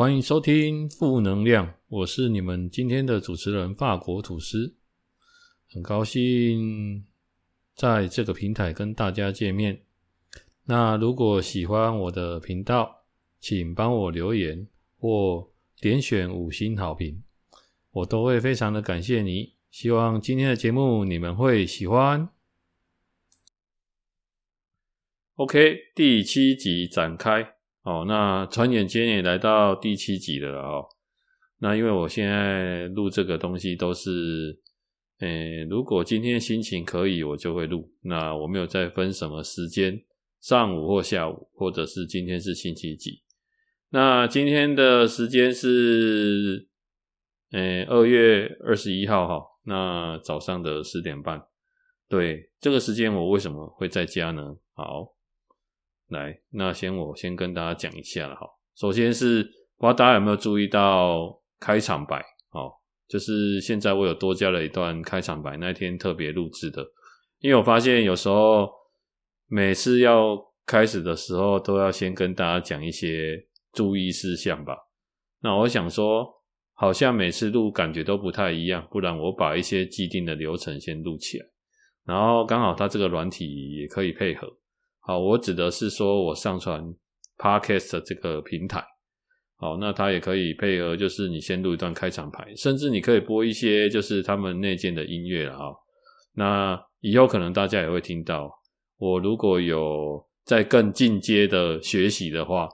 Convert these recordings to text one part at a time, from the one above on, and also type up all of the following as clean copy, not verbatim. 欢迎收听负能量，我是你们今天的主持人法国吐司，很高兴在这个平台跟大家见面。那如果喜欢我的频道，请帮我留言或点选5星好评，我都会非常的感谢你。希望今天的节目你们会喜欢。 OK， 第7集展开。那转眼间也来到第7集了那因为我现在录这个东西都是如果今天心情可以我就会录，那我没有再分什么时间，上午或下午，或者是今天是星期几。那今天的时间是2月21号那早上的10点半。对，这个时间我为什么会在家呢？好，来，那我先跟大家讲一下首先是不知道大家有没有注意到开场白就是现在我有多加了一段开场白，那天特别录制的。因为我发现有时候每次要开始的时候都要先跟大家讲一些注意事项吧。那我想说好像每次录感觉都不太一样，不然我把一些既定的流程先录起来，然后刚好它这个软体也可以配合。好，我指的是说我上传 Podcast 的这个平台。好，那它也可以配合，就是你先录一段开场白，甚至你可以播一些就是他们内建的音乐那以后可能大家也会听到，我如果有在更进阶的学习的话，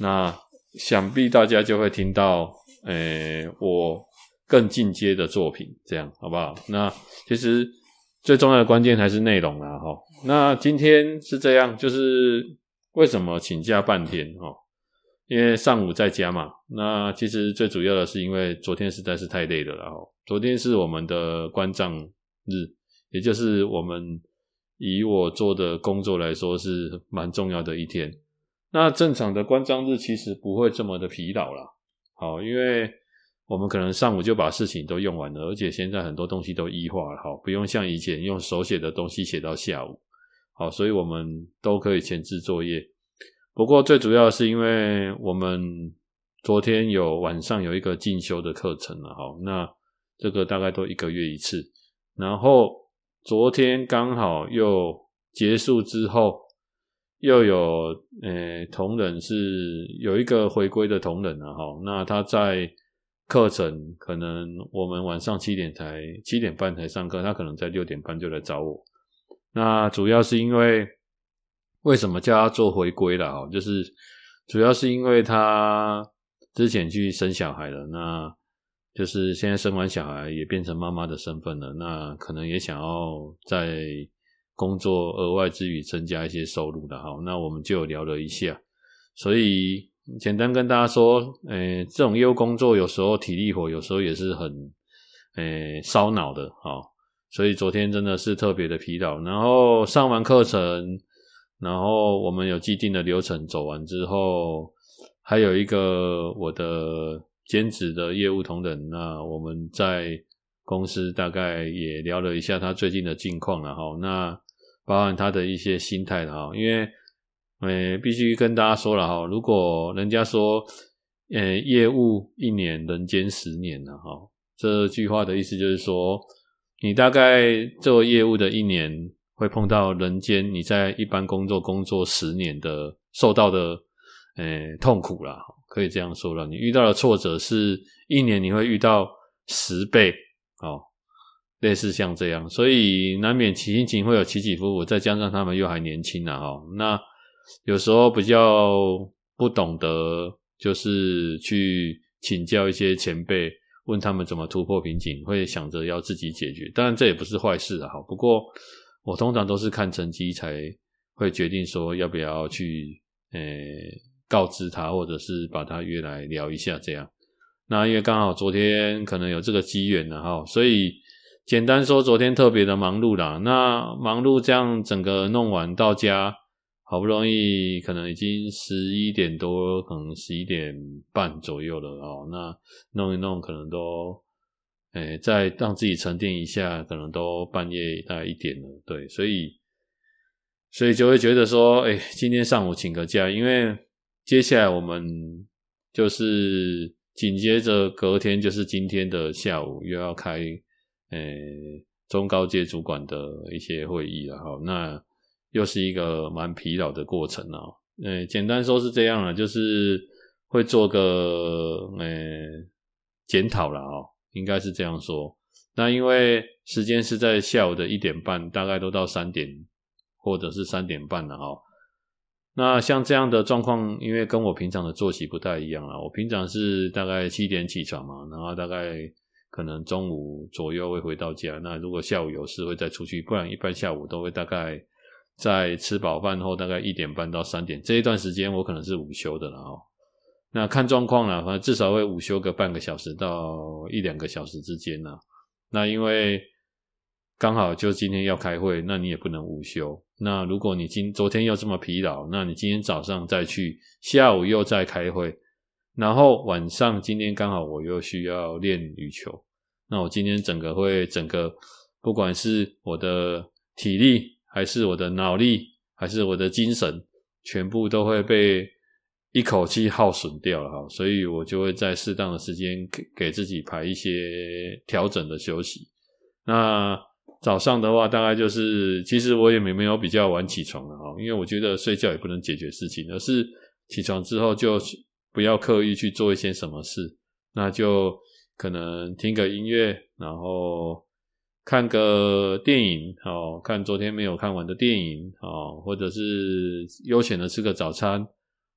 那想必大家就会听到我更进阶的作品，这样好不好？那其实最重要的关键还是内容啦。那今天是这样，就是为什么请假半天因为上午在家嘛，那其实最主要的是因为昨天实在是太累了啦。昨天是我们的关账日，也就是我们以我做的工作来说是蛮重要的一天。那正常的关账日其实不会这么的疲劳啦。好，因为我们可能上午就把事情都用完了，而且现在很多东西都e-化了不用像以前用手写的东西写到下午。好，所以我们都可以前置作业。不过最主要是因为我们昨天晚上有一个进修的课程那这个大概都1个月1次。然后昨天刚好又结束之后又有同仁是有一个回归的同仁那他在课程可能我们晚上7点半才上课，他可能在6点半就来找我。那主要是因为什么叫他做回归啦，就是主要是因为他之前去生小孩了，那就是现在生完小孩也变成妈妈的身份了，那可能也想要在工作额外之余增加一些收入啦那我们就有聊了一下，所以简单跟大家说这种业务工作有时候体力活，有时候也是很烧脑的所以昨天真的是特别的疲劳。然后上完课程，然后我们有既定的流程走完之后，还有一个我的兼职的业务同仁，那我们在公司大概也聊了一下他最近的近况那包含他的一些心态因为必须跟大家说了如果人家说业务1年人间10年这句话的意思就是说，你大概做业务的1年会碰到人间你在一般工作10年的受到的痛苦啦，可以这样说啦，你遇到的挫折是1年你会遇到10倍类似像这样，所以难免心情会有起起伏伏，再加上他们又还年轻啦那有时候比较不懂得就是去请教一些前辈，问他们怎么突破瓶颈，会想着要自己解决，当然这也不是坏事不过我通常都是看成绩才会决定说要不要去告知他，或者是把他约来聊一下这样。那因为刚好昨天可能有这个机缘所以简单说昨天特别的忙碌啦。那忙碌这样整个弄完到家，好不容易可能已经11点多，可能11点半左右了那弄一弄可能都再让自己沉淀一下，可能都半夜大概1点了。对，所以就会觉得说今天上午请个假，因为接下来我们就是紧接着隔天就是今天的下午又要开中高阶主管的一些会议啦，好，那又是一个蛮疲劳的过程啦，简单说是这样啦，就是会做个检讨啦，应该是这样说。那因为时间是在下午的1点半大概都到3点或者是3点半啦，那像这样的状况因为跟我平常的作息不太一样啦，我平常是大概7点起床嘛，然后大概可能中午左右会回到家，那如果下午有事会再出去，不然一般下午都会大概在吃饱饭后大概1点半到3点这一段时间我可能是午休的啦，那看状况啦，反正至少会午休个半个小时到一两个小时之间啦。那因为刚好就今天要开会，那你也不能午休，那如果你昨天又这么疲劳，那你今天早上再去，下午又再开会，然后晚上今天刚好我又需要练羽球，那我今天整个不管是我的体力还是我的脑力还是我的精神全部都会被一口气耗损掉了，所以我就会在适当的时间给自己排一些调整的休息。那早上的话大概就是其实我也没有比较晚起床了，因为我觉得睡觉也不能解决事情，而是起床之后就不要刻意去做一些什么事，那就可能听个音乐，然后看个电影，看昨天没有看完的电影，或者是悠闲的吃个早餐，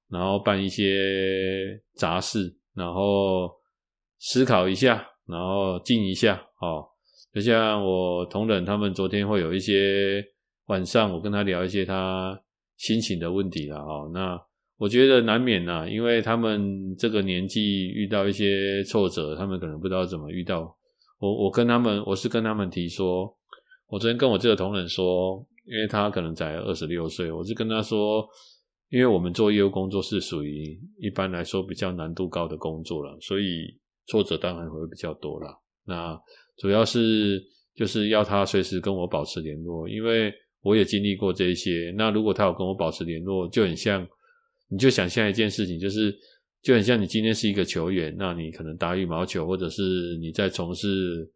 然后办一些杂事，然后思考一下，然后静一下，就像我同仁他们昨天会有一些晚上我跟他聊一些他心情的问题啦，那我觉得难免啦，因为他们这个年纪遇到一些挫折，他们可能不知道怎么遇到。我是跟他们提说，我昨天跟我这个同仁说，因为他可能才26岁，我是跟他说因为我们做业务工作是属于一般来说比较难度高的工作啦，所以挫折当然会比较多啦。那主要是就是要他随时跟我保持联络，因为我也经历过这一些。那如果他有跟我保持联络，就很像，你就想象一件事情，就很像你今天是一个球员，那你可能打羽毛球，或者是你在从事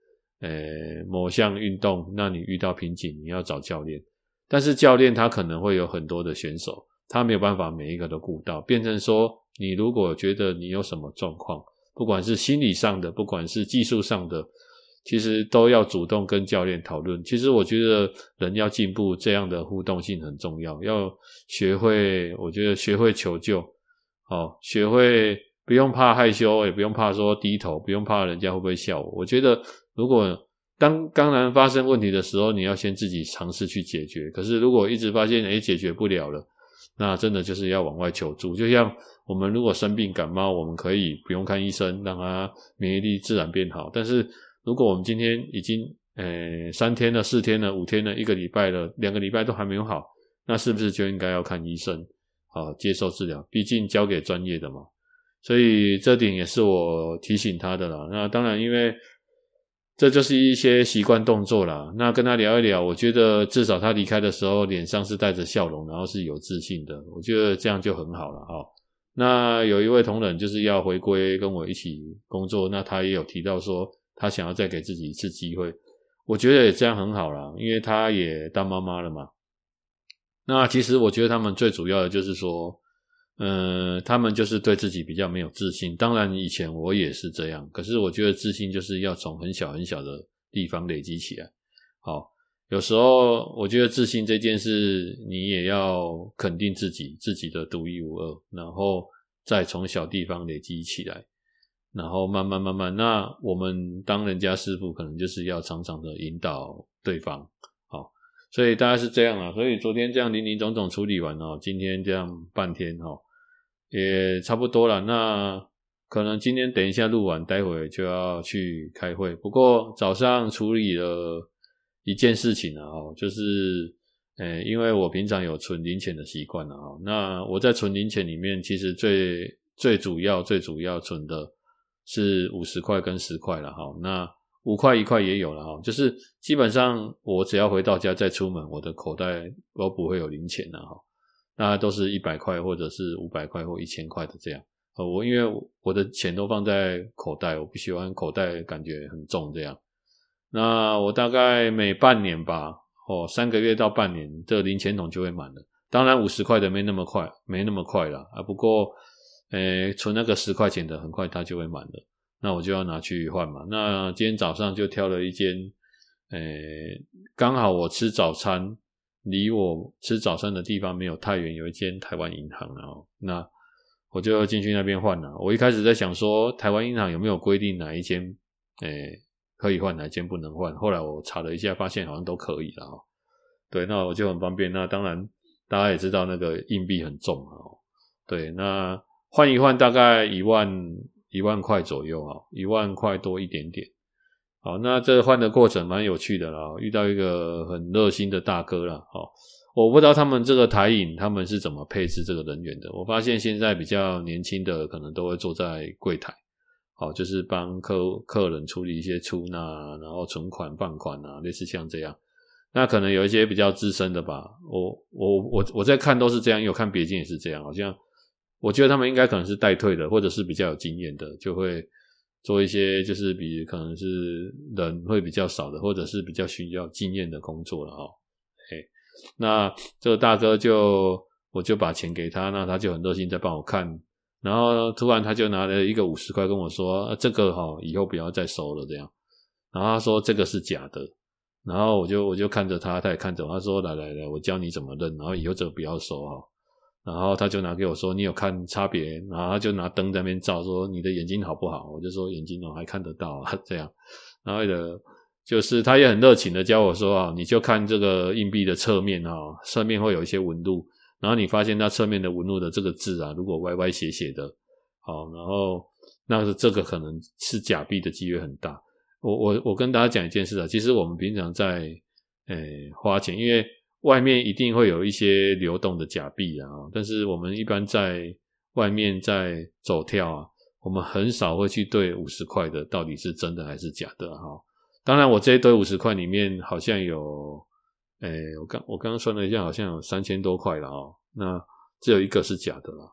某项运动，那你遇到瓶颈，你要找教练。但是教练他可能会有很多的选手，他没有办法每一个都顾到，变成说你如果觉得你有什么状况，不管是心理上的，不管是技术上的，其实都要主动跟教练讨论。其实我觉得人要进步，这样的互动性很重要，要学会，我觉得学会求救，学会不用怕害羞，也不用怕说低头，不用怕人家会不会笑我。我觉得如果当然发生问题的时候，你要先自己尝试去解决，可是如果一直发现解决不了了，那真的就是要往外求助。就像我们如果生病感冒，我们可以不用看医生，让它免疫力自然变好。但是如果我们今天已经3天了、4天了、5天了、1个礼拜了、2个礼拜都还没有好，那是不是就应该要看医生，接受治疗？毕竟交给专业的嘛。所以这点也是我提醒他的啦。那当然因为这就是一些习惯动作啦，那跟他聊一聊，我觉得至少他离开的时候脸上是带着笑容，然后是有自信的，我觉得这样就很好啦，那有一位同仁就是要回归跟我一起工作，那他也有提到说他想要再给自己一次机会，我觉得也这样很好啦，因为他也当妈妈了嘛。那其实我觉得他们最主要的就是说他们就是对自己比较没有自信，当然以前我也是这样，可是我觉得自信就是要从很小很小的地方累积起来。有时候我觉得自信这件事，你也要肯定自己的独一无二，然后再从小地方累积起来，然后慢慢那我们当人家师傅可能就是要常常的引导对方。所以大概是这样啦，所以昨天这样林总处理完今天这样半天也差不多啦，那可能今天等一下录完，待会就要去开会。不过早上处理了一件事情啦，就是因为我平常有存零钱的习惯啦，那我在存零钱里面其实最主要存的是50块跟10块啦，那5块1块也有啦，就是基本上我只要回到家再出门，我的口袋都不会有零钱啦，那都是100块或者是500块或1000块的这样。我因为我的钱都放在口袋，我不喜欢口袋感觉很重这样。那我大概每半年吧，3个月到半年，这零钱桶就会满了。当然50块的没那么快啦，不过存那个10块钱的很快它就会满了，那我就要拿去换嘛。那今天早上就挑了一间刚好我吃早餐离我吃早餐的地方没有太远，有一间台湾银行啊，那我就进去那边换了。我一开始在想说台湾银行有没有规定哪一间可以换，哪一间不能换，后来我查了一下发现好像都可以啦。对，那我就很方便。那当然大家也知道那个硬币很重啊，对，那换一换大概1万块左右啊，1万块多一点点。好，那这换的过程蛮有趣的啦，遇到一个很热心的大哥啦。好，我不知道他们这个台银他们是怎么配置这个人员的。我发现现在比较年轻的可能都会坐在柜台，好，就是帮客人处理一些出纳，然后存款放款啊，类似像这样。那可能有一些比较资深的吧，我在看都是这样，有看别间也是这样，好像我觉得他们应该可能是代退的，或者是比较有经验的，就会做一些就是比可能是人会比较少的，或者是比较需要经验的工作了齁。那这个大哥我就把钱给他，那他就很热心在帮我看，然后突然他就拿了一个50块跟我说这个以后不要再收了这样。然后他说这个是假的。然后我就看着他，他也看着我，他说来来来，我教你怎么认，然后以后这个不要收齁。然后他就拿给我说你有看差别，然后他就拿灯在那边照说你的眼睛好不好，我就说眼睛还看得到啊这样。然后就是他也很热情的教我说你就看这个硬币的侧面侧面会有一些纹路，然后你发现那侧面的纹路的这个字如果歪歪斜斜的然后那这个可能是假币的机会很大。我跟大家讲一件事其实我们平常在花钱，因为外面一定会有一些流动的假币但是我们一般在外面在走跳我们很少会去对50块的到底是真的还是假的当然我这一堆50块里面好像有我刚刚算了一下好像有3000多块啦那只有一个是假的啦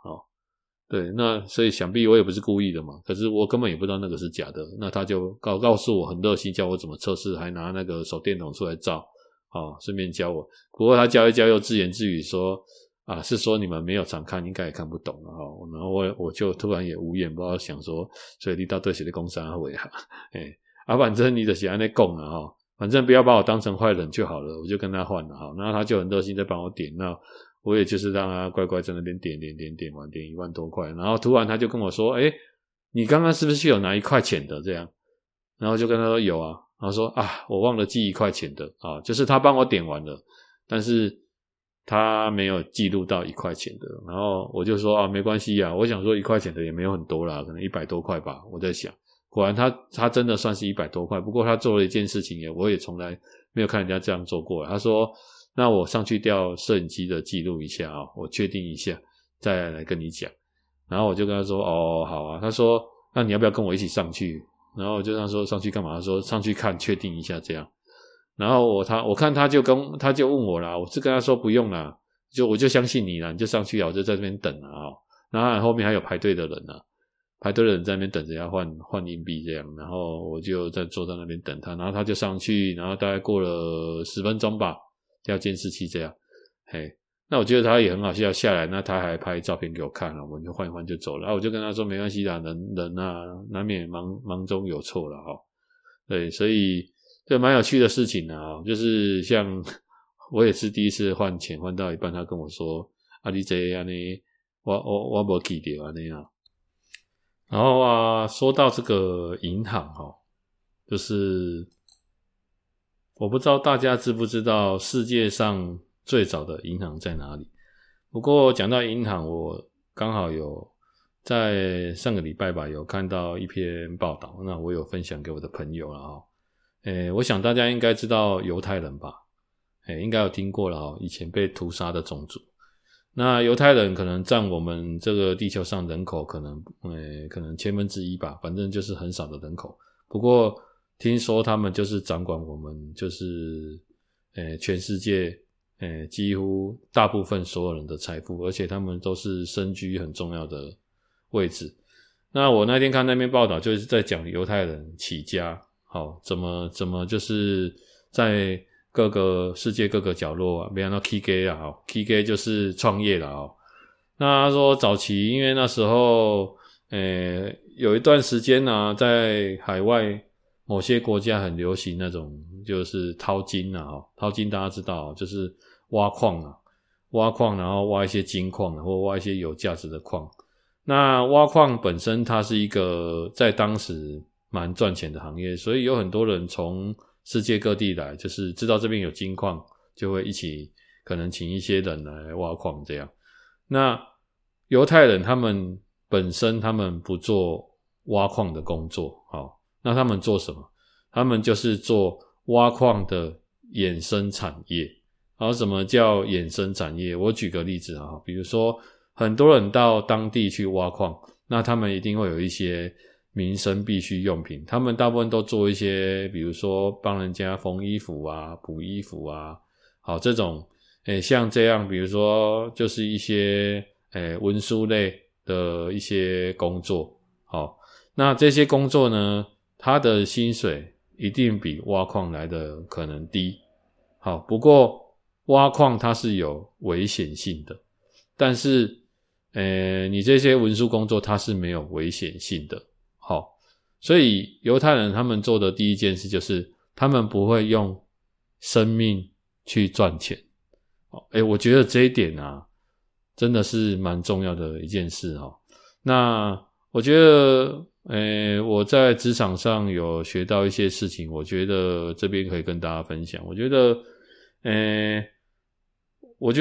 对，那所以想必我也不是故意的嘛，可是我根本也不知道那个是假的，那他就告诉我很热心教我怎么测试，还拿那个手电筒出来照顺便教我。不过他教一教又自言自语说是说你们没有常看应该也看不懂然后我就突然也无言，不知道想说所以你到底是在讲啥话反正你就是这样讲反正不要把我当成坏人就好了，我就跟他换了然后他就很热心在帮我点，那我也就是让他乖乖在那边点完点1万多块，然后突然他就跟我说你刚刚是不是有拿1块钱的这样，然后就跟他说有啊，然后说我忘了寄1块钱的就是他帮我点完了，但是他没有记录到1块钱的，然后我就说没关系我想说1块钱的也没有很多啦，可能100多块吧，我在想果然他真的算是100多块，不过他做了一件事情我也从来没有看人家这样做过，他说那我上去调摄影机的记录一下我确定一下再来跟你讲，然后我就跟他说好啊，他说那你要不要跟我一起上去，然后我就说上去干嘛，他说上去看确定一下这样，然后我看他就问我啦，我是跟他说不用啦，我就相信你啦，你就上去啦，我就在这边等啦然后后面还有排队的人啦，排队的人在那边等着要换硬币这样，然后我就坐在那边等他，然后他就上去，然后大概过了10分钟吧，调监视器这样那我觉得他也很好笑，下来那他还拍照片给我看我们就换一换就走了我就跟他说没关系啦，人啊难免忙中有错啦对，所以这蛮有趣的事情啦就是像我也是第一次换钱换到一半他跟我说你这样我没记到这样然后说到这个银行就是我不知道大家知不知道世界上最早的银行在哪里？不过讲到银行，我刚好有在上个礼拜吧，有看到一篇报道，那我有分享给我的朋友了我想大家应该知道犹太人吧？应该有听过了以前被屠杀的种族。那犹太人可能占我们这个地球上人口可能1/1000吧，反正就是很少的人口。不过听说他们就是掌管我们，就是全世界。几乎大部分所有人的财富，而且他们都是身居很重要的位置。那我那天看那篇报道就是在讲犹太人起家，好，怎么就是在各个世界各个角落啊，没想到 KK 啊 ,KK 就是创业啦哦。那他说早期因为那时候有一段时间啊，在海外某些国家很流行那种就是淘金啊，淘金大家知道就是挖矿啊，挖矿然后挖一些金矿或挖一些有价值的矿。那挖矿本身它是一个在当时蛮赚钱的行业，所以有很多人从世界各地来，就是知道这边有金矿就会一起可能请一些人来挖矿这样。那犹太人他们本身他们不做挖矿的工作，好，那他们做什么？他们就是做挖矿的衍生产业。好，什么叫衍生产业？我举个例子啊，比如说很多人到当地去挖矿，那他们一定会有一些民生必需用品，他们大部分都做一些比如说帮人家缝衣服啊，补衣服啊，好，这种像这样比如说就是一些文书类的一些工作，好，那这些工作呢，他的薪水一定比挖矿来的可能低，好，不过挖矿它是有危险性的，但是你这些文书工作它是没有危险性的。好，所以犹太人他们做的第一件事就是他们不会用生命去赚钱。我觉得这一点啊真的是蛮重要的一件事齁。那我觉得我在职场上有学到一些事情，我觉得这边可以跟大家分享。我觉得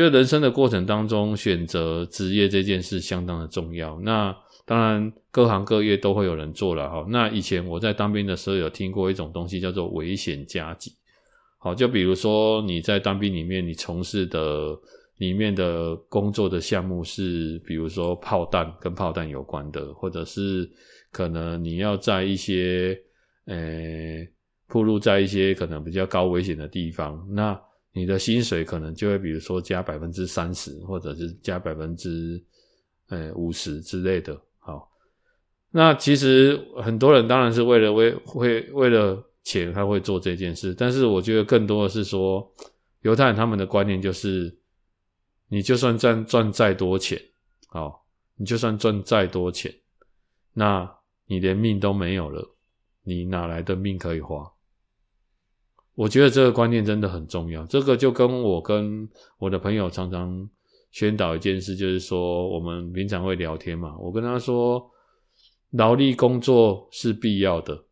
人生的过程当中选择职业这件事相当的重要，那当然各行各业都会有人做啦齁。那以前我在当兵的时候有听过一种东西叫做危险加给，好，就比如说你在当兵里面你从事的里面的工作的项目是比如说炮弹，跟炮弹有关的，或者是可能你要在一些暴露在一些可能比较高危险的地方，那你的薪水可能就会比如说加 30% 或者是加 50% 之类的。好，那其实很多人当然是为了钱他会做这件事，但是我觉得更多的是说犹太人他们的观念就是你就算赚再多钱，好，你就算赚再多钱，那你连命都没有了，你哪来的命可以花？我觉得这个观念真的很重要，这个就跟我跟我的朋友常常宣导一件事，就是说我们平常会聊天嘛，我跟他说劳力工作是必要的，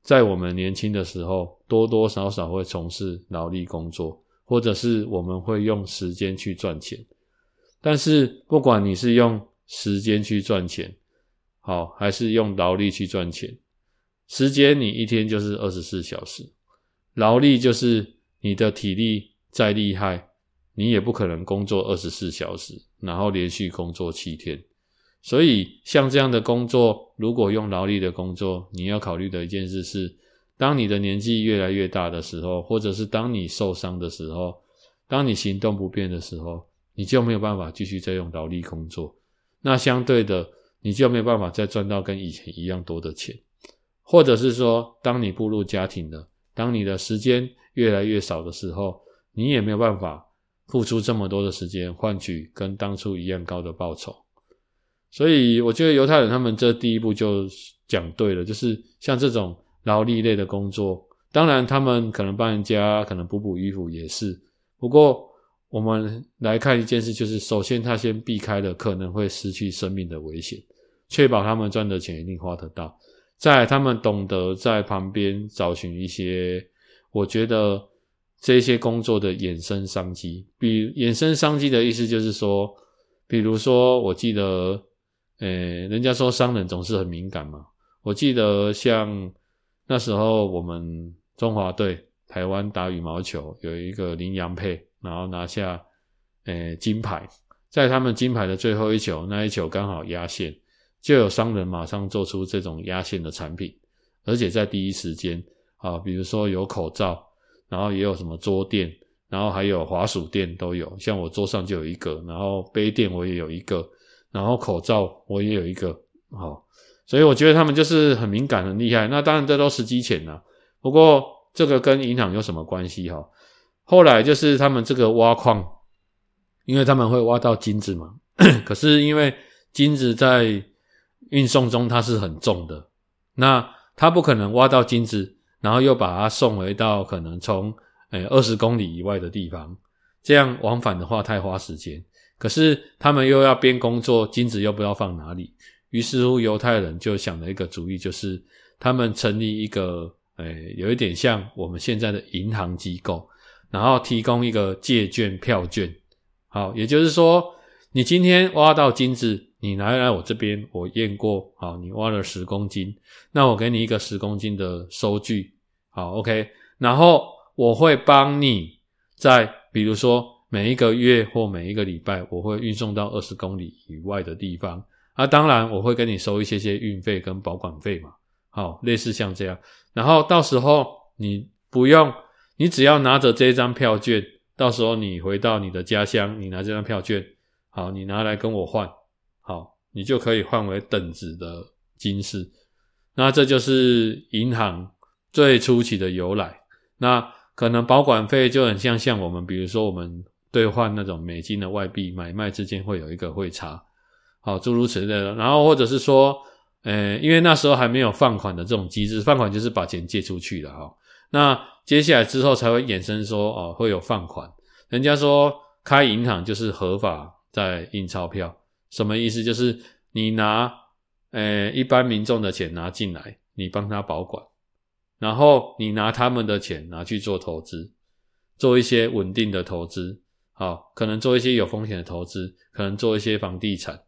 在我们年轻的时候多多少少会从事劳力工作，或者是我们会用时间去赚钱，但是不管你是用时间去赚钱，好，还是用劳力去赚钱，时间你一天就是24小时，劳力就是你的体力再厉害你也不可能工作24小时然后连续工作7天，所以像这样的工作如果用劳力的工作，你要考虑的一件事是当你的年纪越来越大的时候，或者是当你受伤的时候，当你行动不便的时候，你就没有办法继续再用劳力工作，那相对的你就没有办法再赚到跟以前一样多的钱，或者是说当你步入家庭了，当你的时间越来越少的时候，你也没有办法付出这么多的时间换取跟当初一样高的报酬。所以我觉得犹太人他们这第一步就讲对了，就是像这种劳力类的工作，当然他们可能帮人家可能补衣服也是，不过我们来看一件事，就是首先他先避开了可能会失去生命的危险，确保他们赚的钱一定花得到，再来他们懂得在旁边找寻一些我觉得这些工作的衍生商机。衍生商机的意思就是说，比如说我记得人家说商人总是很敏感嘛，我记得像那时候我们中华队台湾打羽毛球有一个林洋配，然后拿下金牌，在他们金牌的最后一球，那一球刚好压线，就有商人马上做出这种压线的产品，而且在第一时间啊，比如说有口罩，然后也有什么桌垫，然后还有滑鼠垫都有，像我桌上就有一个，然后杯垫我也有一个，然后口罩我也有一个哦，所以我觉得他们就是很敏感很厉害。那当然这都时机前啦，不过这个跟银行有什么关系哦？后来就是他们这个挖矿，因为他们会挖到金子嘛可是因为金子在运送中它是很重的，那它不可能挖到金子然后又把它送回到可能从20公里以外的地方，这样往返的话太花时间，可是他们又要边工作，金子又不知道放哪里，于是乎犹太人就想了一个主意，就是他们成立一个有一点像我们现在的银行机构，然后提供一个借券票券。好，也就是说你今天挖到金子，你拿来我这边，我验过，好，你挖了10公斤，那我给你一个10公斤的收据，好 OK， 然后我会帮你在比如说每一个月或每一个礼拜我会运送到20公里以外的地方，啊，当然我会跟你收一些些运费跟保管费嘛，好，类似像这样，然后到时候你不用，你只要拿着这一张票券，到时候你回到你的家乡，你拿这张票券，好，你拿来跟我换，好，你就可以换为等值的金饰。那这就是银行最初期的由来。那可能保管费就很像我们比如说我们兑换那种美金的外币买卖之间会有一个汇差，好，诸如此类的。然后或者是说因为那时候还没有放款的这种机制，放款就是把钱借出去了齁。那接下来之后才会衍生说会有放款。人家说开银行就是合法在印钞票。什么意思？就是你拿一般民众的钱拿进来，你帮他保管。然后你拿他们的钱拿去做投资。做一些稳定的投资。好，可能做一些有风险的投资，可能做一些房地产。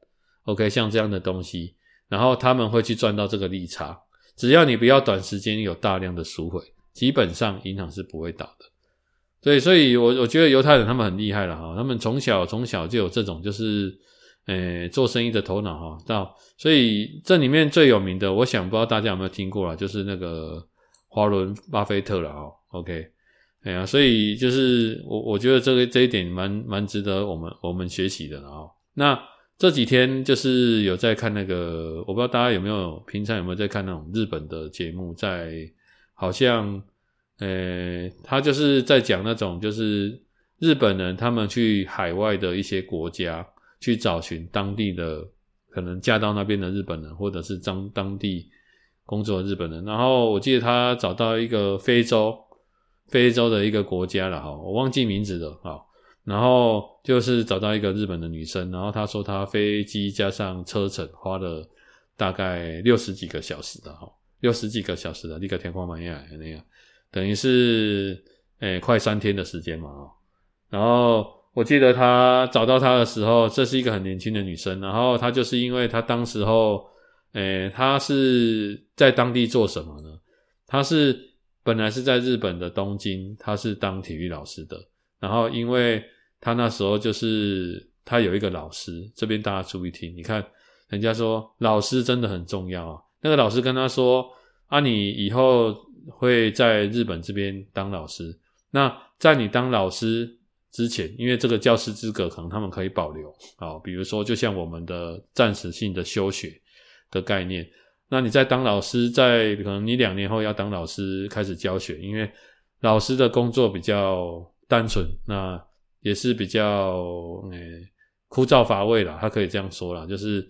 OK， 像这样的东西。然后他们会去赚到这个利差，只要你不要短时间有大量的赎回，基本上银行是不会倒的。所以我觉得犹太人他们很厉害了哈，他们从小就有这种就是做生意的头脑哈。到所以这里面最有名的，我想不知道大家有没有听过啦，就是那个华伦巴菲特啦哈。OK， 所以就是我觉得这一点蛮值得我们学习的啦哈。那这几天就是有在看那个，我不知道大家有没有平常有没有在看那种日本的节目，在好像他就是在讲那种就是日本人他们去海外的一些国家去找寻当地的可能嫁到那边的日本人，或者是当地工作的日本人。然后我记得他找到一个非洲的一个国家啦，我忘记名字了啊。然后就是找到一个日本的女生，然后她说她飞机加上车程花了大概60几个小时的，立刻天光满夜那样，等于是快3天的时间嘛。然后我记得她找到她的时候，这是一个很年轻的女生，然后她就是因为她当时候她是在当地做什么呢？她是本来是在日本的东京，她是当体育老师的，然后因为他那时候就是他有一个老师，这边大家注意听，你看人家说老师真的很重要啊。那个老师跟他说啊，你以后会在日本这边当老师，那在你当老师之前，因为这个教师资格可能他们可以保留，好，比如说就像我们的暂时性的休学的概念，那你在当老师，在可能你2年后要当老师开始教学，因为老师的工作比较单纯，那也是比较枯燥乏味啦，他可以这样说啦，就是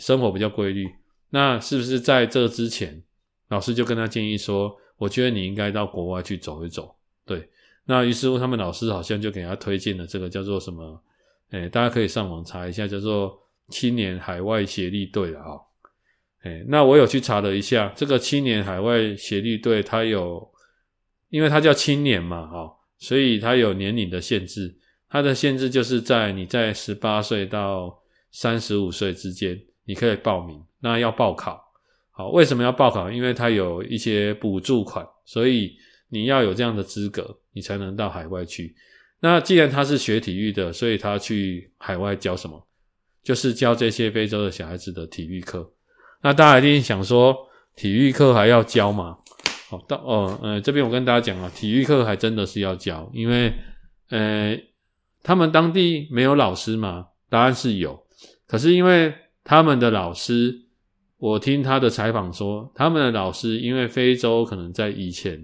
生活比较规律。那是不是在这之前，老师就跟他建议说，我觉得你应该到国外去走一走。对，那于是乎他们老师好像就给他推荐了这个叫做什么大家可以上网查一下，叫做青年海外协力队啦。那我有去查了一下，这个青年海外协力队它有，因为它叫青年嘛所以它有年龄的限制，它的限制就是在你在18岁到35岁之间你可以报名，那要报考。好，为什么要报考？因为它有一些补助款，所以你要有这样的资格你才能到海外去。那既然他是学体育的，所以他去海外教什么？就是教这些非洲的小孩子的体育课。那大家一定想说体育课还要教吗？这边我跟大家讲啊，体育课还真的是要教，因为他们当地没有老师嘛，答案是有，可是因为他们的老师我听他的采访说，他们的老师因为非洲可能在以前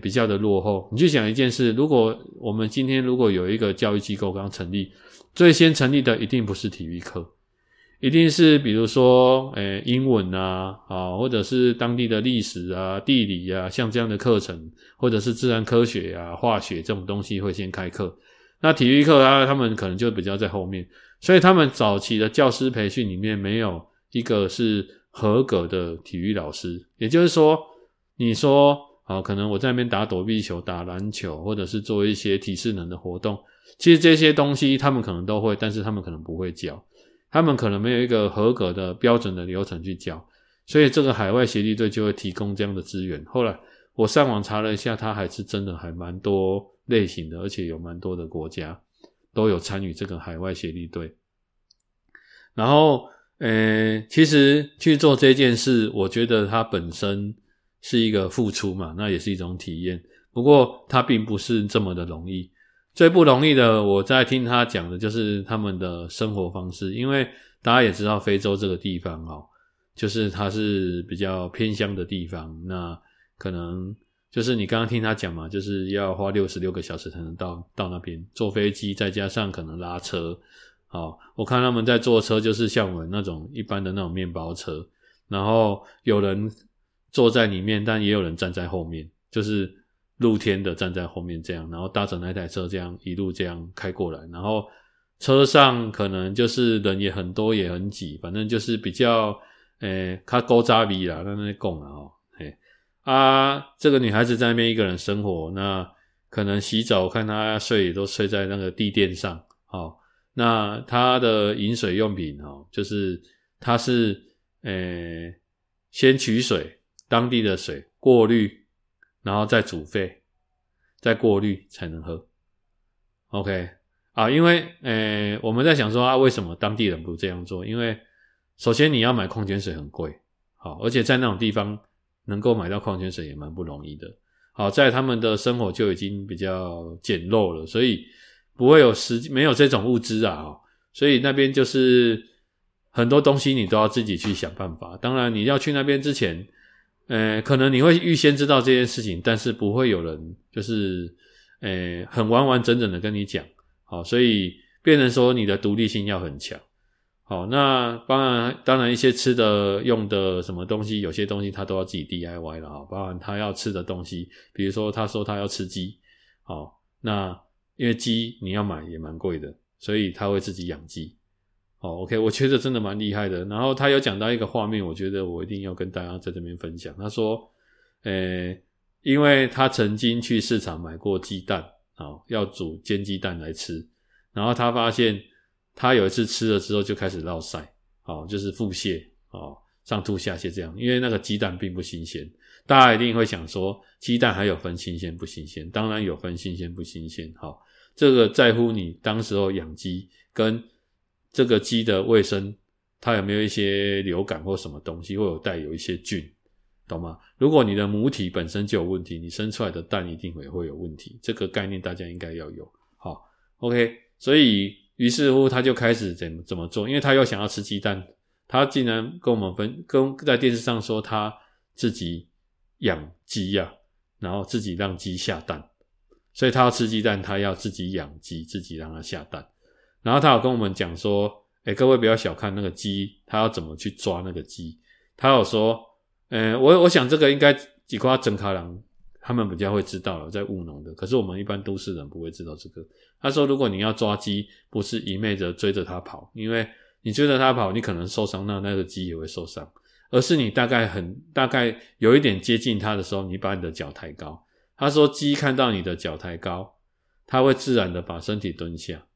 比较的落后。你去想一件事，如果我们今天如果有一个教育机构刚成立，最先成立的一定不是体育课，一定是比如说英文啊，或者是当地的历史啊、地理啊，像这样的课程，或者是自然科学啊、化学这种东西会先开课。那体育课啊，他们可能就比较在后面，所以他们早期的教师培训里面没有一个是合格的体育老师。也就是说，你说可能我在那边打躲避球、打篮球，或者是做一些体适能的活动，其实这些东西他们可能都会，但是他们可能不会教，他们可能没有一个合格的标准的流程去教，所以这个海外协力队就会提供这样的资源。后来我上网查了一下，它还是真的还蛮多类型的，而且有蛮多的国家都有参与这个海外协力队。然后其实去做这件事，我觉得它本身是一个付出嘛，那也是一种体验。不过它并不是这么的容易。最不容易的，我在听他讲的就是他们的生活方式，因为大家也知道非洲这个地方就是它是比较偏乡的地方，那可能就是你刚刚听他讲嘛，就是要花66个小时才能到那边，坐飞机再加上可能拉车。我看他们在坐车就是像我们那种一般的那种面包车，然后有人坐在里面，但也有人站在后面，就是露天的站在后面这样，然后搭着那台车这样一路这样开过来，然后车上可能就是人也很多也很挤，反正就是比较较古早味啦，在那边讲啦这个女孩子在那边一个人生活，那可能洗澡看她睡也都睡在那个地垫上那她的饮水用品就是她是先取水，当地的水过滤，然后再煮沸，再过滤才能喝。OK 啊，因为我们在想说为什么当地人不这样做？因为首先你要买矿泉水很贵，而且在那种地方能够买到矿泉水也蛮不容易的。在他们的生活就已经比较简陋了，所以不会有没有这种物资所以那边就是很多东西你都要自己去想办法。当然你要去那边之前可能你会预先知道这件事情，但是不会有人就是很完完整整的跟你讲。所以变成说你的独立性要很强。那当然一些吃的用的什么东西，有些东西他都要自己 DIY 啦包含他要吃的东西，比如说他说他要吃鸡那因为鸡你要买也蛮贵的，所以他会自己养鸡。OK， 我觉得真的蛮厉害的。然后他有讲到一个画面，我觉得我一定要跟大家在这边分享。他说因为他曾经去市场买过鸡蛋要煮煎鸡蛋来吃，然后他发现他有一次吃了之后就开始落屎就是腹泻上吐下泻这样，因为那个鸡蛋并不新鲜。大家一定会想说鸡蛋还有分新鲜不新鲜，当然有分新鲜不新鲜这个在乎你当时候养鸡跟这个鸡的卫生，它有没有一些流感或什么东西，或有带有一些菌，懂吗？如果你的母体本身就有问题，你生出来的蛋一定会有问题，这个概念大家应该要有。好 ，OK， 所以于是乎他就开始怎么做，因为他又想要吃鸡蛋，他竟然跟我们在电视上说他自己养鸡然后自己让鸡下蛋，所以他要吃鸡蛋，他要自己养鸡，自己让它下蛋。然后他有跟我们讲说各位不要小看那个鸡，他要怎么去抓那个鸡。他有说我想这个应该几块整卡郎他们比较会知道了，在务农的，可是我们一般都市人不会知道这个。他说如果你要抓鸡，不是一昧着追着他跑，因为你追着他跑你可能受伤，那个鸡也会受伤，而是你大概有一点接近他的时候，你把你的脚抬高。他说鸡看到你的脚抬高，他会自然的把身体蹲下，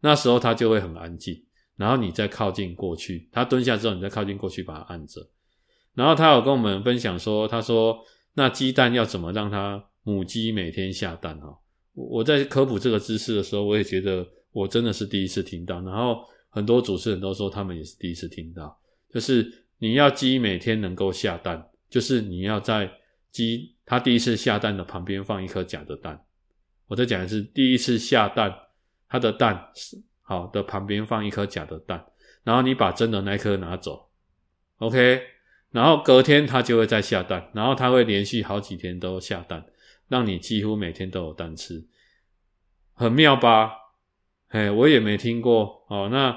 那时候他就会很安静，然后你再靠近过去，他蹲下之后你再靠近过去把他按着。然后他有跟我们分享说，他说那鸡蛋要怎么让它母鸡每天下蛋我在科普这个知识的时候，我也觉得我真的是第一次听到，然后很多主持人都说他们也是第一次听到，就是你要鸡每天能够下蛋，就是你要在鸡它第一次下蛋的旁边放一颗假的蛋。我再讲的是第一次下蛋它的蛋的旁边放一颗假的蛋，然后你把真的那颗拿走， OK， 然后隔天它就会再下蛋，然后它会连续好几天都下蛋，让你几乎每天都有蛋吃，很妙吧？嘿，我也没听过哦。那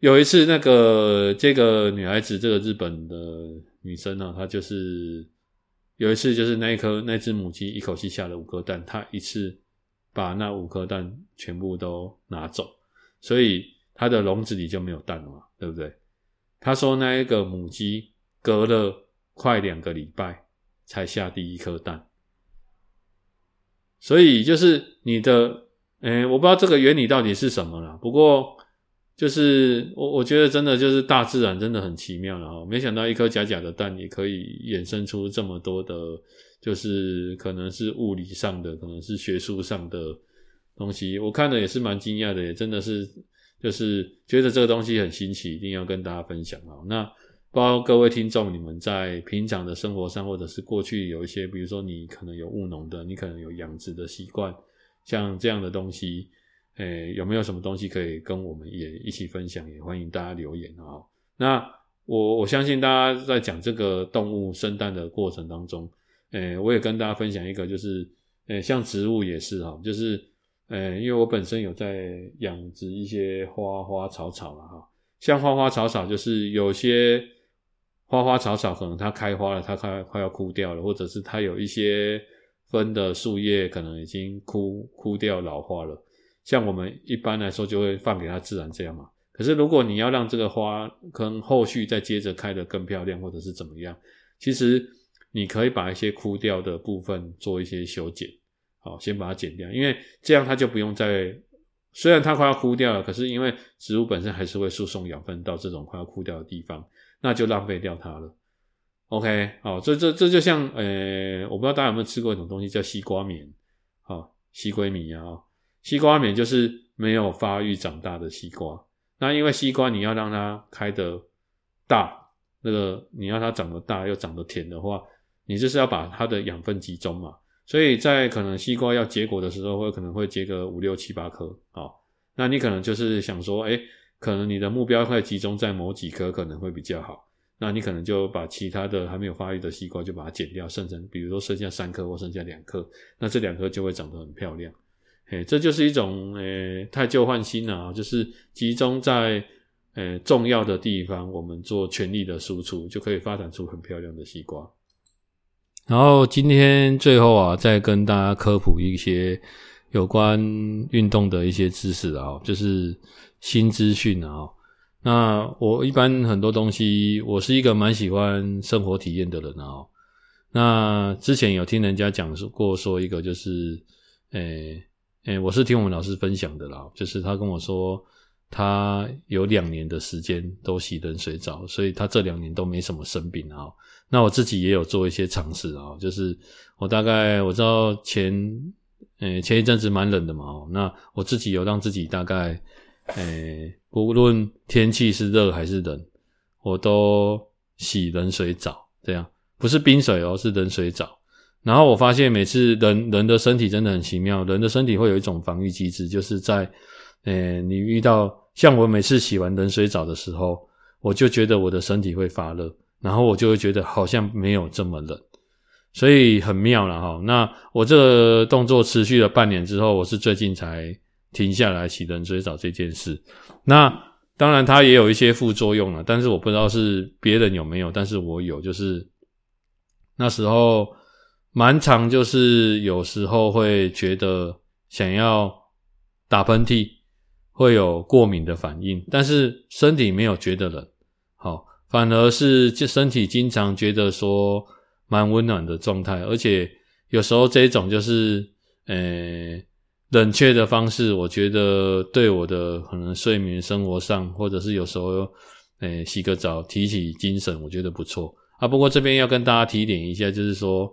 有一次，这个女孩子，这个日本的女生呢、啊，她就是有一次就是那只母鸡一口气下了5颗蛋，她一次把那5颗蛋全部都拿走，所以她的笼子里就没有蛋了嘛，对不对？她说那一个母鸡隔了快2个礼拜才下第1颗蛋，所以就是你的，我不知道这个原理到底是什么啦，不过就是我觉得真的就是大自然真的很奇妙啦齁，没想到一颗假假的蛋也可以衍生出这么多的，就是可能是物理上的，可能是学术上的东西，我看了也是蛮惊讶的，也真的是就是觉得这个东西很新奇，一定要跟大家分享齁。那包括各位听众，你们在平常的生活上，或者是过去有一些，比如说你可能有务农的，你可能有养殖的习惯，像这样的东西，有没有什么东西可以跟我们也一起分享？也欢迎大家留言哦。那我相信大家在讲这个动物生蛋的过程当中，我也跟大家分享一个，就是像植物也是哈，就是因为我本身有在养殖一些花草啦哈，像花草就是有些。花草可能它开花了，它快要枯掉了，或者是它有一些分的树叶可能已经枯掉老化了。像我们一般来说就会放给它自然这样嘛。可是如果你要让这个花跟后续再接着开得更漂亮，或者是怎么样，其实你可以把一些枯掉的部分做一些修剪，好，先把它剪掉，因为这样它就不用再。虽然它快要枯掉了，可是因为植物本身还是会输送养分到这种快要枯掉的地方。那就浪费掉它了。OK， 好，这就像我不知道大家有没有吃过一种东西叫西瓜棉。好、哦、西瓜米啊、哦。西瓜棉就是没有发育长大的西瓜。那因为西瓜你要让它开得大，你要它长得大又长得甜的话，你就是要把它的养分集中嘛。所以在可能西瓜要结果的时候，可能会结个5、6、7、8颗。好、哦。那你可能就是想说可能你的目标会集中在某几颗可能会比较好，那你可能就把其他的还没有发育的西瓜就把它剪掉，比如说剩下3颗或剩下2颗，那这2颗就会长得很漂亮。这就是一种汰旧换新啊，就是集中在重要的地方，我们做全力的输出，就可以发展出很漂亮的西瓜。然后今天最后啊，再跟大家科普一些有关运动的一些知识啊，就是新资讯啊。那我一般很多东西，我是一个蛮喜欢生活体验的人啊。那之前有听人家讲过说一个就是我是听我们老师分享的啦，就是他跟我说他有2年的时间都洗冷水澡，所以他这2年都没什么生病啊。那我自己也有做一些尝试啊，就是我大概我知道前一阵子蛮冷的嘛，那我自己有让自己大概不论天气是热还是冷，我都洗冷水澡，这样不是冰水哦，是冷水澡。然后我发现每次人的身体真的很奇妙，人的身体会有一种防御机制，就是在你遇到，像我每次洗完冷水澡的时候，我就觉得我的身体会发热，然后我就会觉得好像没有这么冷。所以很妙啦齁。那我这个动作持续了半年之后，我是最近才停下来洗冷水澡这件事。那当然它也有一些副作用啦，但是我不知道是别人有没有，但是我有，就是那时候蛮常就是有时候会觉得想要打喷嚏，会有过敏的反应，但是身体没有觉得冷，好，反而是身体经常觉得说蛮温暖的状态，而且有时候这种就是冷却的方式，我觉得对我的可能睡眠生活上，或者是有时候洗个澡提起精神，我觉得不错啊。不过这边要跟大家提点一下，就是说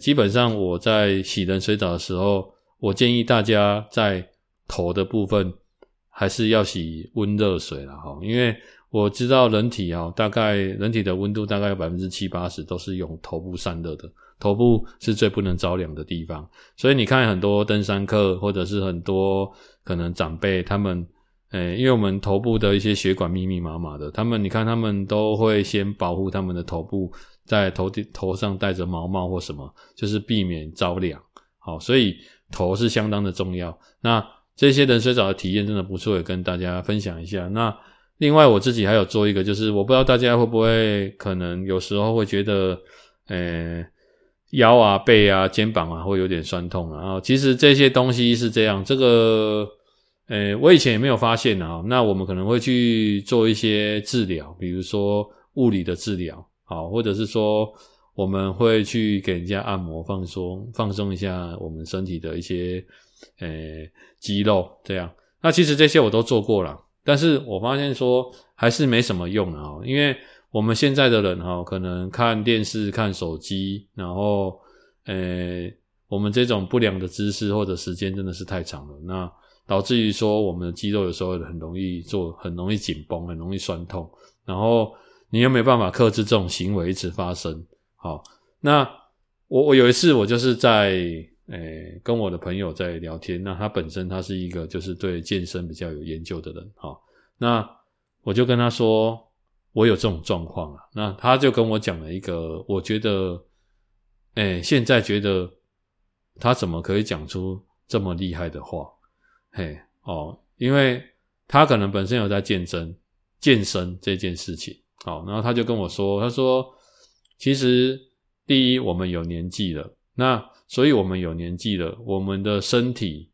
基本上我在洗冷水澡的时候，我建议大家在头的部分还是要洗温热水啦齁，因为我知道人体啊，大概人体的温度大概有 70-80% 都是用头部散热的，头部是最不能着凉的地方，所以你看很多登山客，或者是很多可能长辈，他们因为我们头部的一些血管密密麻麻的，他们你看他们都会先保护他们的头部，在头上戴着毛帽或什么，就是避免着凉。好，所以头是相当的重要。那这些冷水澡的体验真的不错，也跟大家分享一下。那另外我自己还有做一个，就是我不知道大家会不会可能有时候会觉得腰啊背啊肩膀啊会有点酸痛啊，其实这些东西是这样，这个我以前也没有发现啊，那我们可能会去做一些治疗，比如说物理的治疗，好，或者是说我们会去给人家按摩放松一下我们身体的一些肌肉这样。那其实这些我都做过啦，但是我发现说还是没什么用啊，因为我们现在的人啊，可能看电视看手机，然后我们这种不良的姿势或者时间真的是太长了，那导致于说我们的肌肉有时候很容易紧绷，很容易酸痛，然后你又没办法克制这种行为一直发生。好，那我有一次我就是在跟我的朋友在聊天，那他是一个就是对健身比较有研究的人，好，那我就跟他说我有这种状况啊，那他就跟我讲了一个，我觉得现在觉得他怎么可以讲出这么厉害的话，嘿哦，因为他可能本身有在健身这件事情，好，然后他就跟我说，他说其实第一我们有年纪了，那所以我们有年纪了，我们的身体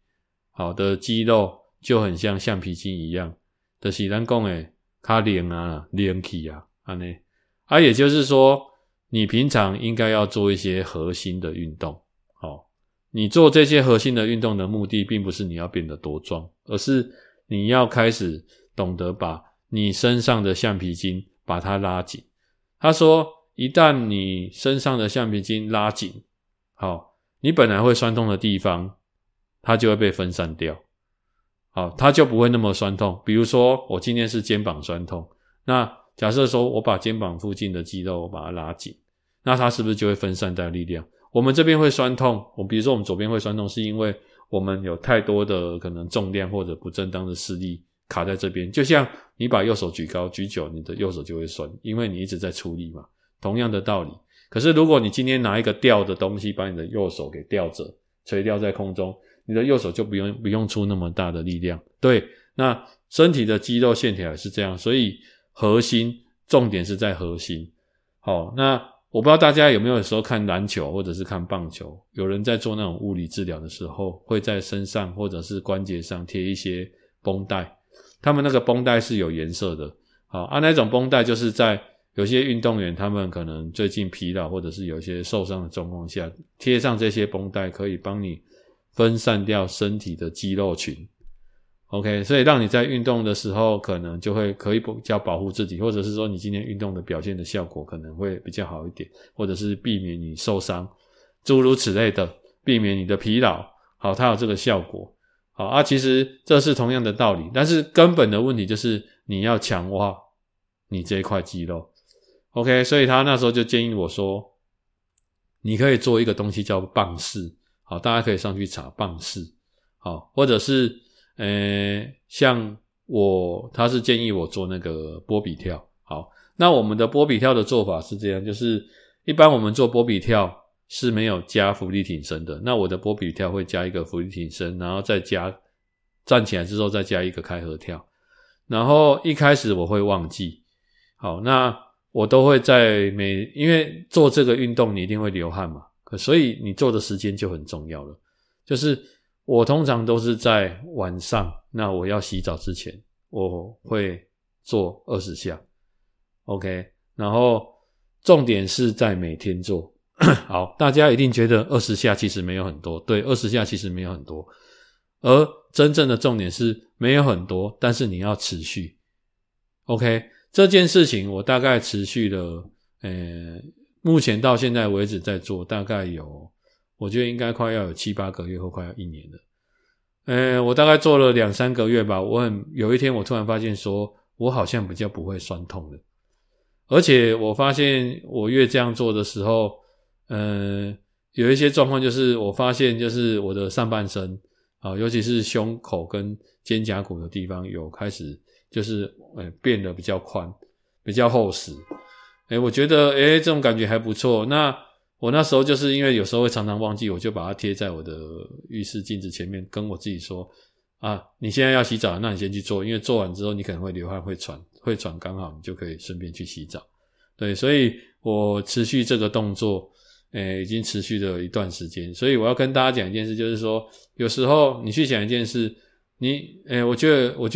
好的肌肉就很像橡皮筋一样，就是咱讲的较灵啊灵气啊安尼啊，也就是说你平常应该要做一些核心的运动，好，你做这些核心的运动的目的并不是你要变得多壮，而是你要开始懂得把你身上的橡皮筋把它拉紧。他说一旦你身上的橡皮筋拉紧，好，你本来会酸痛的地方它就会被分散掉，好，它就不会那么酸痛。比如说我今天是肩膀酸痛，那假设说我把肩膀附近的肌肉我把它拉紧，那它是不是就会分散掉力量？我们这边会酸痛，比如说我们左边会酸痛，是因为我们有太多的可能重量或者不正当的施力卡在这边，就像你把右手举高举久，你的右手就会酸，因为你一直在出力嘛，同样的道理。可是如果你今天拿一个吊的东西把你的右手给吊着垂吊在空中，你的右手就不用出那么大的力量。对，那身体的肌肉线条也是这样，所以核心重点是在核心。好，那我不知道大家有没有时候看篮球或者是看棒球，有人在做那种物理治疗的时候会在身上或者是关节上贴一些绷带，他们那个绷带是有颜色的，好啊，那种绷带就是在有些运动员他们可能最近疲劳或者是有一些受伤的状况下，贴上这些绷带可以帮你分散掉身体的肌肉群， OK， 所以让你在运动的时候可能就会可以比较保护自己，或者是说你今天运动的表现的效果可能会比较好一点，或者是避免你受伤诸如此类的，避免你的疲劳，好，它有这个效果。好啊，其实这是同样的道理，但是根本的问题就是你要强化你这一块肌肉， OK， 所以他那时候就建议我说你可以做一个东西叫棒式，好，大家可以上去查棒式，好，或者是像他是建议我做那个波比跳，好，那我们的波比跳的做法是这样，就是一般我们做波比跳是没有加浮力挺身的，那我的波比跳会加一个浮力挺身，然后再加站起来之后再加一个开合跳，然后一开始我会忘记，好，那我都会因为做这个运动你一定会流汗嘛，所以你做的时间就很重要了，就是我通常都是在晚上，那我要洗澡之前我会做20下 OK， 然后重点是在每天做好，大家一定觉得20下其实没有很多，对，20下其实没有很多，而真正的重点是没有很多，但是你要持续 OK， 这件事情我大概持续了目前到现在为止在做大概有我觉得应该快要有7-8个月或快要一年了，我大概做了2-3个月吧，有一天我突然发现说我好像比较不会酸痛了，而且我发现我越这样做的时候有一些状况，就是我发现就是我的上半身尤其是胸口跟肩胛骨的地方有开始就是变得比较宽比较厚实。我觉得这种感觉还不错。那我那时候就是因为有时候会常常忘记，我就把它贴在我的浴室镜子前面，跟我自己说啊，你现在要洗澡，那你先去做，因为做完之后你可能会流汗会喘，刚好你就可以顺便去洗澡。对，所以我持续这个动作已经持续了一段时间。所以我要跟大家讲一件事，就是说有时候你去想一件事，你我觉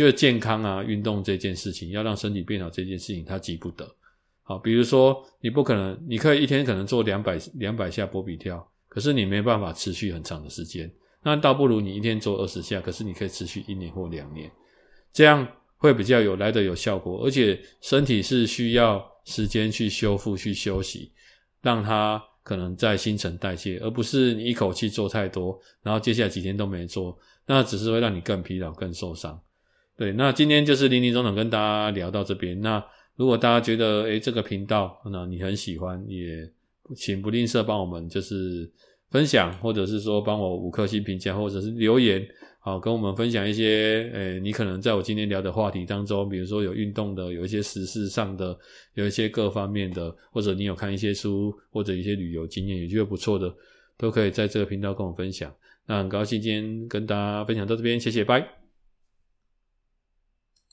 得健康啊，运动这件事情，要让身体变好这件事情它急不得。好，比如说你不可能，你可以一天可能做200下波比跳，可是你没办法持续很长的时间。那倒不如你一天做20下，可是你可以持续1年或2年。这样会比较来得有效果，而且身体是需要时间去修复去休息，让它可能在新陈代谢，而不是你一口气做太多，然后接下来几天都没做，那只是会让你更疲劳更受伤。对，那今天就是林林总总跟大家聊到这边。那如果大家觉得这个频道那你很喜欢，也请不吝啬帮我们就是分享，或者是说帮我5颗星评价，或者是留言，好跟我们分享一些你可能在我今天聊的话题当中，比如说有运动的，有一些时事上的，有一些各方面的，或者你有看一些书，或者一些旅游经验也觉得不错的，都可以在这个频道跟我分享。那很高兴今天跟大家分享到这边，谢谢，拜。